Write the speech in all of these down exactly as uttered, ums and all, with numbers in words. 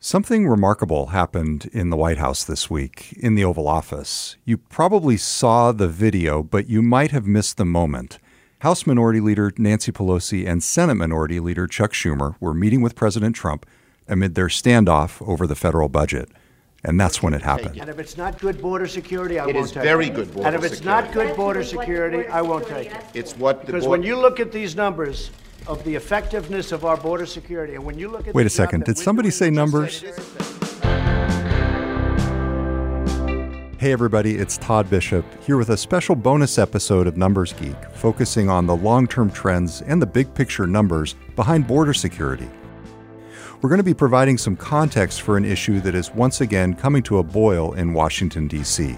Something remarkable happened in the White House this week, in the Oval Office. You probably saw the video, but you might have missed the moment. House Minority Leader Nancy Pelosi and Senate Minority Leader Chuck Schumer were meeting with President Trump amid their standoff over the federal budget. And that's when it happened. And if it's not good border security, I won't take it. It is very good border security. And if it's not good border security, I won't take it. It's what the border... Because when you look at these numbers of the effectiveness of our border security, and when you look at... Wait a second. Did somebody say numbers? Hey, everybody. It's Todd Bishop here with a special bonus episode of Numbers Geek, focusing on the long-term trends and the big-picture numbers behind border security. We're going to be providing some context for an issue that is once again coming to a boil in Washington, D C.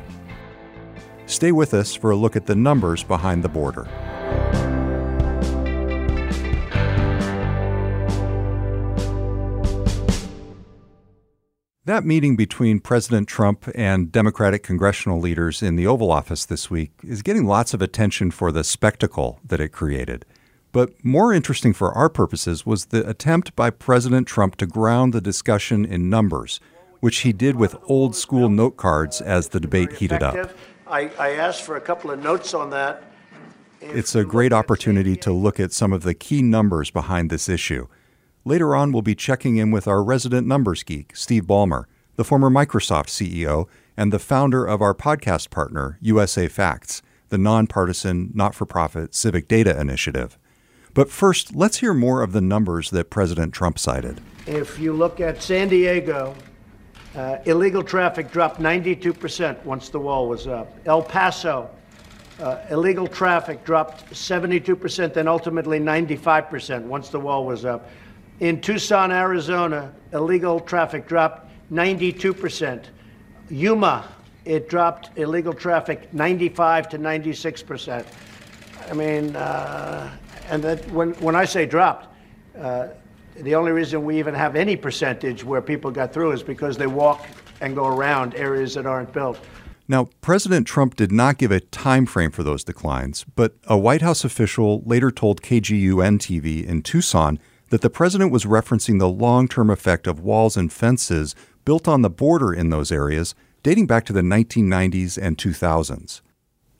Stay with us for a look at the numbers behind the border. That meeting between President Trump and Democratic congressional leaders in the Oval Office this week is getting lots of attention for the spectacle that it created. But more interesting for our purposes was the attempt by President Trump to ground the discussion in numbers, which he did with old-school note cards as the debate heated up. I, I asked for a couple of notes on that. It's a great opportunity to look at some of the key numbers behind this issue. Later on, we'll be checking in with our resident numbers geek, Steve Ballmer, the former Microsoft C E O and the founder of our podcast partner, U S A Facts, the nonpartisan, not-for-profit civic data initiative. But first, let's hear more of the numbers that President Trump cited. If you look at San Diego, uh, illegal traffic dropped ninety-two percent once the wall was up. El Paso, uh, illegal traffic dropped seventy-two percent, then ultimately ninety-five percent once the wall was up. In Tucson, Arizona, illegal traffic dropped ninety-two percent. Yuma, it dropped illegal traffic ninety-five to ninety-six percent. I mean... Uh, And that when, when I say dropped, uh, the only reason we even have any percentage where people got through is because they walk and go around areas that aren't built. Now, President Trump did not give a time frame for those declines, but a White House official later told K G U N T V in Tucson that the president was referencing the long-term effect of walls and fences built on the border in those areas dating back to the nineteen nineties and two thousands.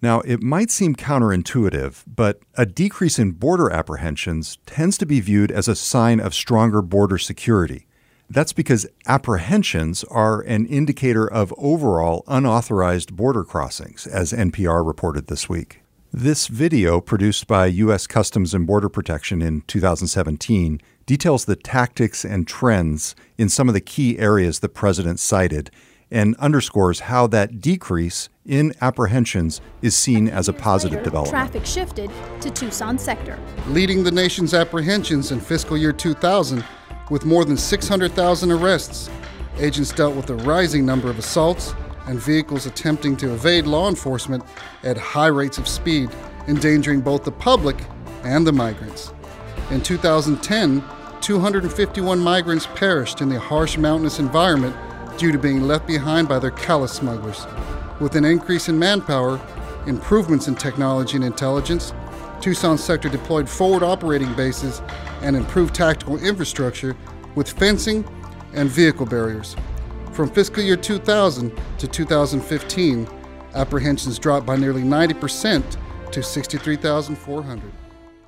Now, it might seem counterintuitive, but a decrease in border apprehensions tends to be viewed as a sign of stronger border security. That's because apprehensions are an indicator of overall unauthorized border crossings, as N P R reported this week. This video, produced by U S Customs and Border Protection in two thousand seventeen, details the tactics and trends in some of the key areas the president cited, and underscores how that decrease in apprehensions is seen as a positive development. Traffic shifted to Tucson sector, leading the nation's apprehensions in fiscal year two thousand with more than six hundred thousand arrests. Agents dealt with a rising number of assaults and vehicles attempting to evade law enforcement at high rates of speed, endangering both the public and the migrants. In two thousand ten, two hundred fifty-one migrants perished in the harsh mountainous environment due to being left behind by their callous smugglers. With an increase in manpower, improvements in technology and intelligence, Tucson sector deployed forward operating bases and improved tactical infrastructure with fencing and vehicle barriers. From fiscal year two thousand to two thousand fifteen, apprehensions dropped by nearly ninety percent to sixty-three thousand four hundred.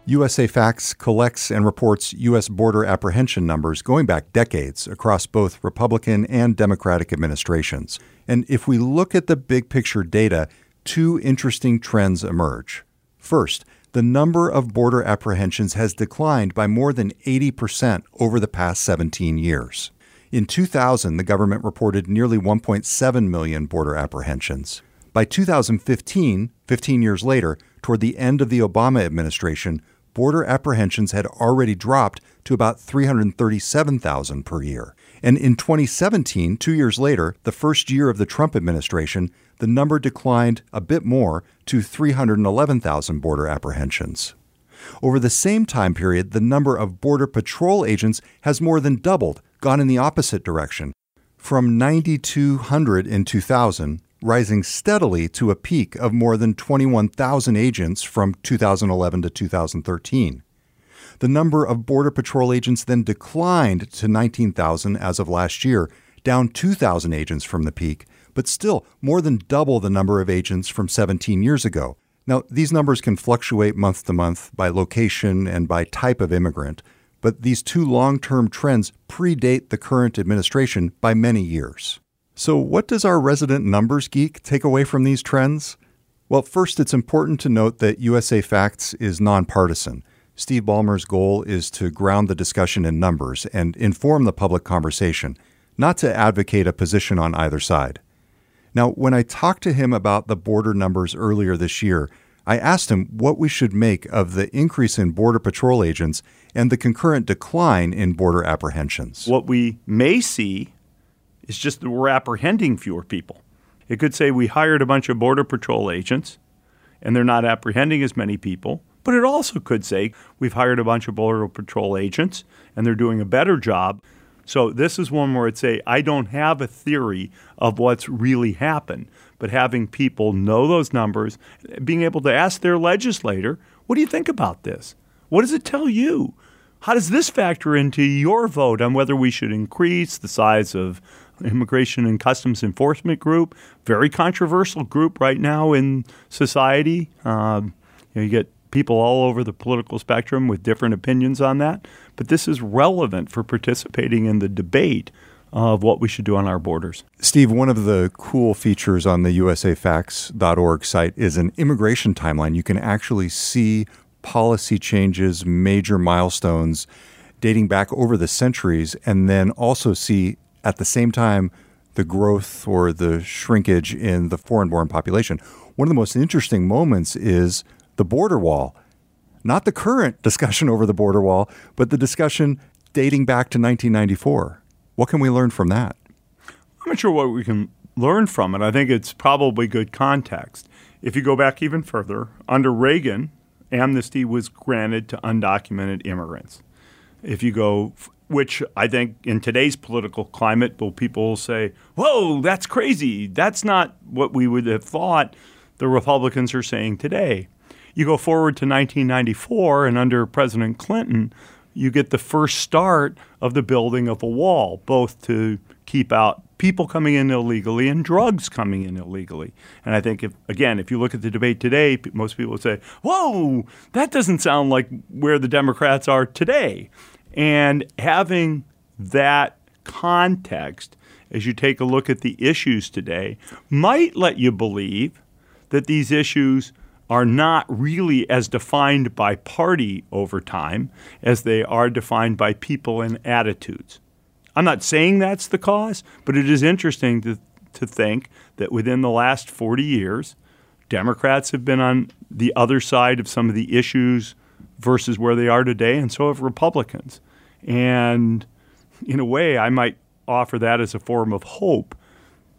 U S A Facts collects and reports U S border apprehension numbers going back decades across both Republican and Democratic administrations. And if we look at the big picture data, two interesting trends emerge. First, the number of border apprehensions has declined by more than eighty percent over the past seventeen years. In two thousand, the government reported nearly one point seven million border apprehensions. By two thousand fifteen, fifteen years later, toward the end of the Obama administration, border apprehensions had already dropped to about three hundred thirty-seven thousand per year. And in twenty seventeen, two years later, the first year of the Trump administration, the number declined a bit more to three hundred eleven thousand border apprehensions. Over the same time period, the number of Border Patrol agents has more than doubled, gone in the opposite direction, from nine thousand two hundred in two thousand, rising steadily to a peak of more than twenty-one thousand agents from two thousand eleven to two thousand thirteen. The number of Border Patrol agents then declined to nineteen thousand as of last year, down two thousand agents from the peak, but still more than double the number of agents from seventeen years ago. Now, these numbers can fluctuate month to month by location and by type of immigrant, but these two long-term trends predate the current administration by many years. So what does our resident numbers geek take away from these trends? Well, first, it's important to note that U S A Facts is nonpartisan. Steve Ballmer's goal is to ground the discussion in numbers and inform the public conversation, not to advocate a position on either side. Now, when I talked to him about the border numbers earlier this year, I asked him what we should make of the increase in Border Patrol agents and the concurrent decline in border apprehensions. What we may see is just that we're apprehending fewer people. It could say we hired a bunch of Border Patrol agents and they're not apprehending as many people. But it also could say we've hired a bunch of Border Patrol agents and they're doing a better job. So this is one where I'd say I don't have a theory of what's really happened, but having people know those numbers, being able to ask their legislator, what do you think about this? What does it tell you? How does this factor into your vote on whether we should increase the size of Immigration and Customs Enforcement Group? Very controversial group right now in society. Um, you know, you get people all over the political spectrum with different opinions on that. But this is relevant for participating in the debate of what we should do on our borders. Steve, one of the cool features on the U S A facts dot org site is an immigration timeline. You can actually see policy changes, major milestones dating back over the centuries, and then also see at the same time the growth or the shrinkage in the foreign-born population. One of the most interesting moments is the border wall. Not the current discussion over the border wall, but the discussion dating back to nineteen ninety-four. What can we learn from that? I'm not sure what we can learn from it. I think it's probably good context. If you go back even further, under Reagan, amnesty was granted to undocumented immigrants. If you go, which I think in today's political climate, people will say, whoa, that's crazy. That's not what we would have thought the Republicans are saying today. You go forward to nineteen ninety-four, and under President Clinton, you get the first start of the building of a wall, both to keep out people coming in illegally and drugs coming in illegally. And I think, if again, if you look at the debate today, most people would say, whoa, that doesn't sound like where the Democrats are today. And having that context, as you take a look at the issues today, might let you believe that these issues are not really as defined by party over time as they are defined by people and attitudes. I'm not saying that's the cause, but it is interesting to, to think that within the last forty years, Democrats have been on the other side of some of the issues versus where they are today, and so have Republicans. And in a way, I might offer that as a form of hope.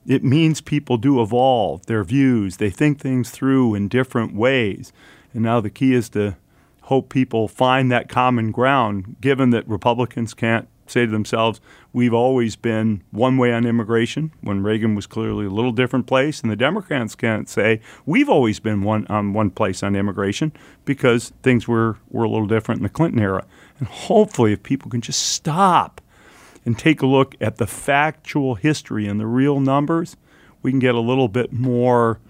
It means people do evolve their views. They think things through in different ways. And now the key is to hope people find that common ground, given that Republicans can't say to themselves, we've always been one way on immigration, when Reagan was clearly a little different place. And the Democrats can't say, we've always been one on um, one place on immigration, because things were, were a little different in the Clinton era. And hopefully if people can just stop and take a look at the factual history and the real numbers, we can get a little bit more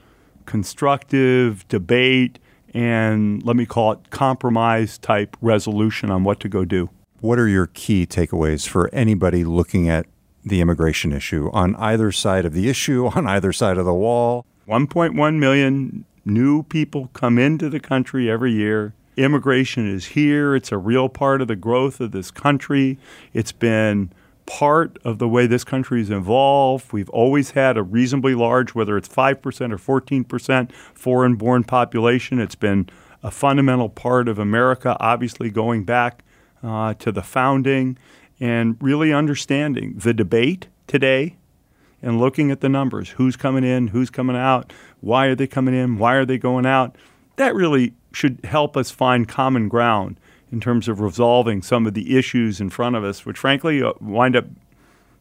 constructive debate and, let me call it, compromise-type resolution on what to go do. What are your key takeaways for anybody looking at the immigration issue on either side of the issue, on either side of the wall? one point one million new people come into the country every year. Immigration is here. It's a real part of the growth of this country. It's been part of the way this country has evolved. We've always had a reasonably large, whether it's five percent or fourteen percent, foreign-born population. It's been a fundamental part of America, obviously going back uh, to the founding, and really understanding the debate today and looking at the numbers. Who's coming in? Who's coming out? Why are they coming in? Why are they going out? That really should help us find common ground in terms of resolving some of the issues in front of us, which frankly wind up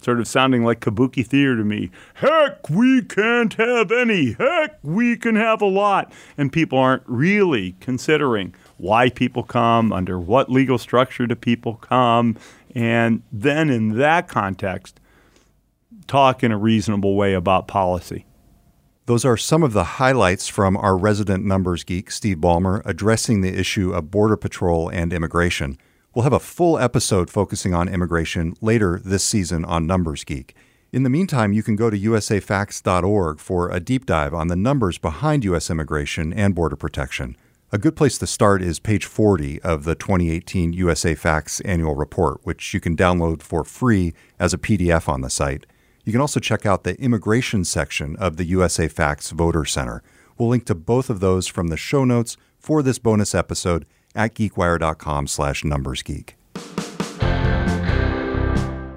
sort of sounding like kabuki theater to me. Heck, we can't have any. Heck, we can have a lot. And people aren't really considering why people come, under what legal structure do people come, and then in that context, talk in a reasonable way about policy. Those are some of the highlights from our resident numbers geek, Steve Ballmer, addressing the issue of Border Patrol and immigration. We'll have a full episode focusing on immigration later this season on Numbers Geek. In the meantime, you can go to U S A facts dot org for a deep dive on the numbers behind U S immigration and border protection. A good place to start is page forty of the twenty eighteen U S A Facts Annual Report, which you can download for free as a P D F on the site. You can also check out the immigration section of the U S A Facts Voter Center. We'll link to both of those from the show notes for this bonus episode at geekwire dot com slash numbers geek.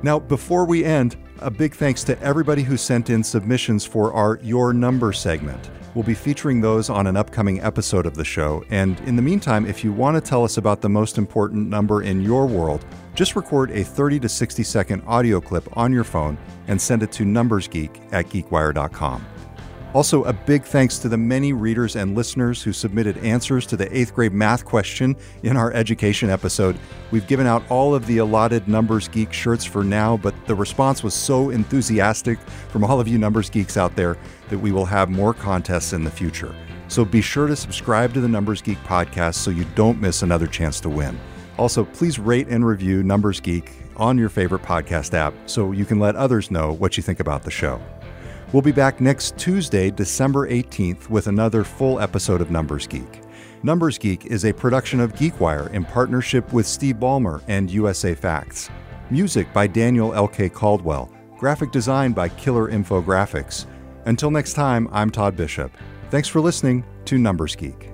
Now, before we end, a big thanks to everybody who sent in submissions for our Your Number segment. We'll be featuring those on an upcoming episode of the show. And in the meantime, if you want to tell us about the most important number in your world, just record a thirty to sixty second audio clip on your phone and send it to numbers geek at geekwire dot com. Also, a big thanks to the many readers and listeners who submitted answers to the eighth grade math question in our education episode. We've given out all of the allotted Numbers Geek shirts for now, but the response was so enthusiastic from all of you Numbers Geeks out there that we will have more contests in the future. So be sure to subscribe to the Numbers Geek podcast so you don't miss another chance to win. Also, please rate and review Numbers Geek on your favorite podcast app so you can let others know what you think about the show. We'll be back next Tuesday, December eighteenth, with another full episode of Numbers Geek. Numbers Geek is a production of GeekWire in partnership with Steve Ballmer and U S A Facts. Music by Daniel L K Caldwell. Graphic design by Killer Infographics. Until next time, I'm Todd Bishop. Thanks for listening to Numbers Geek.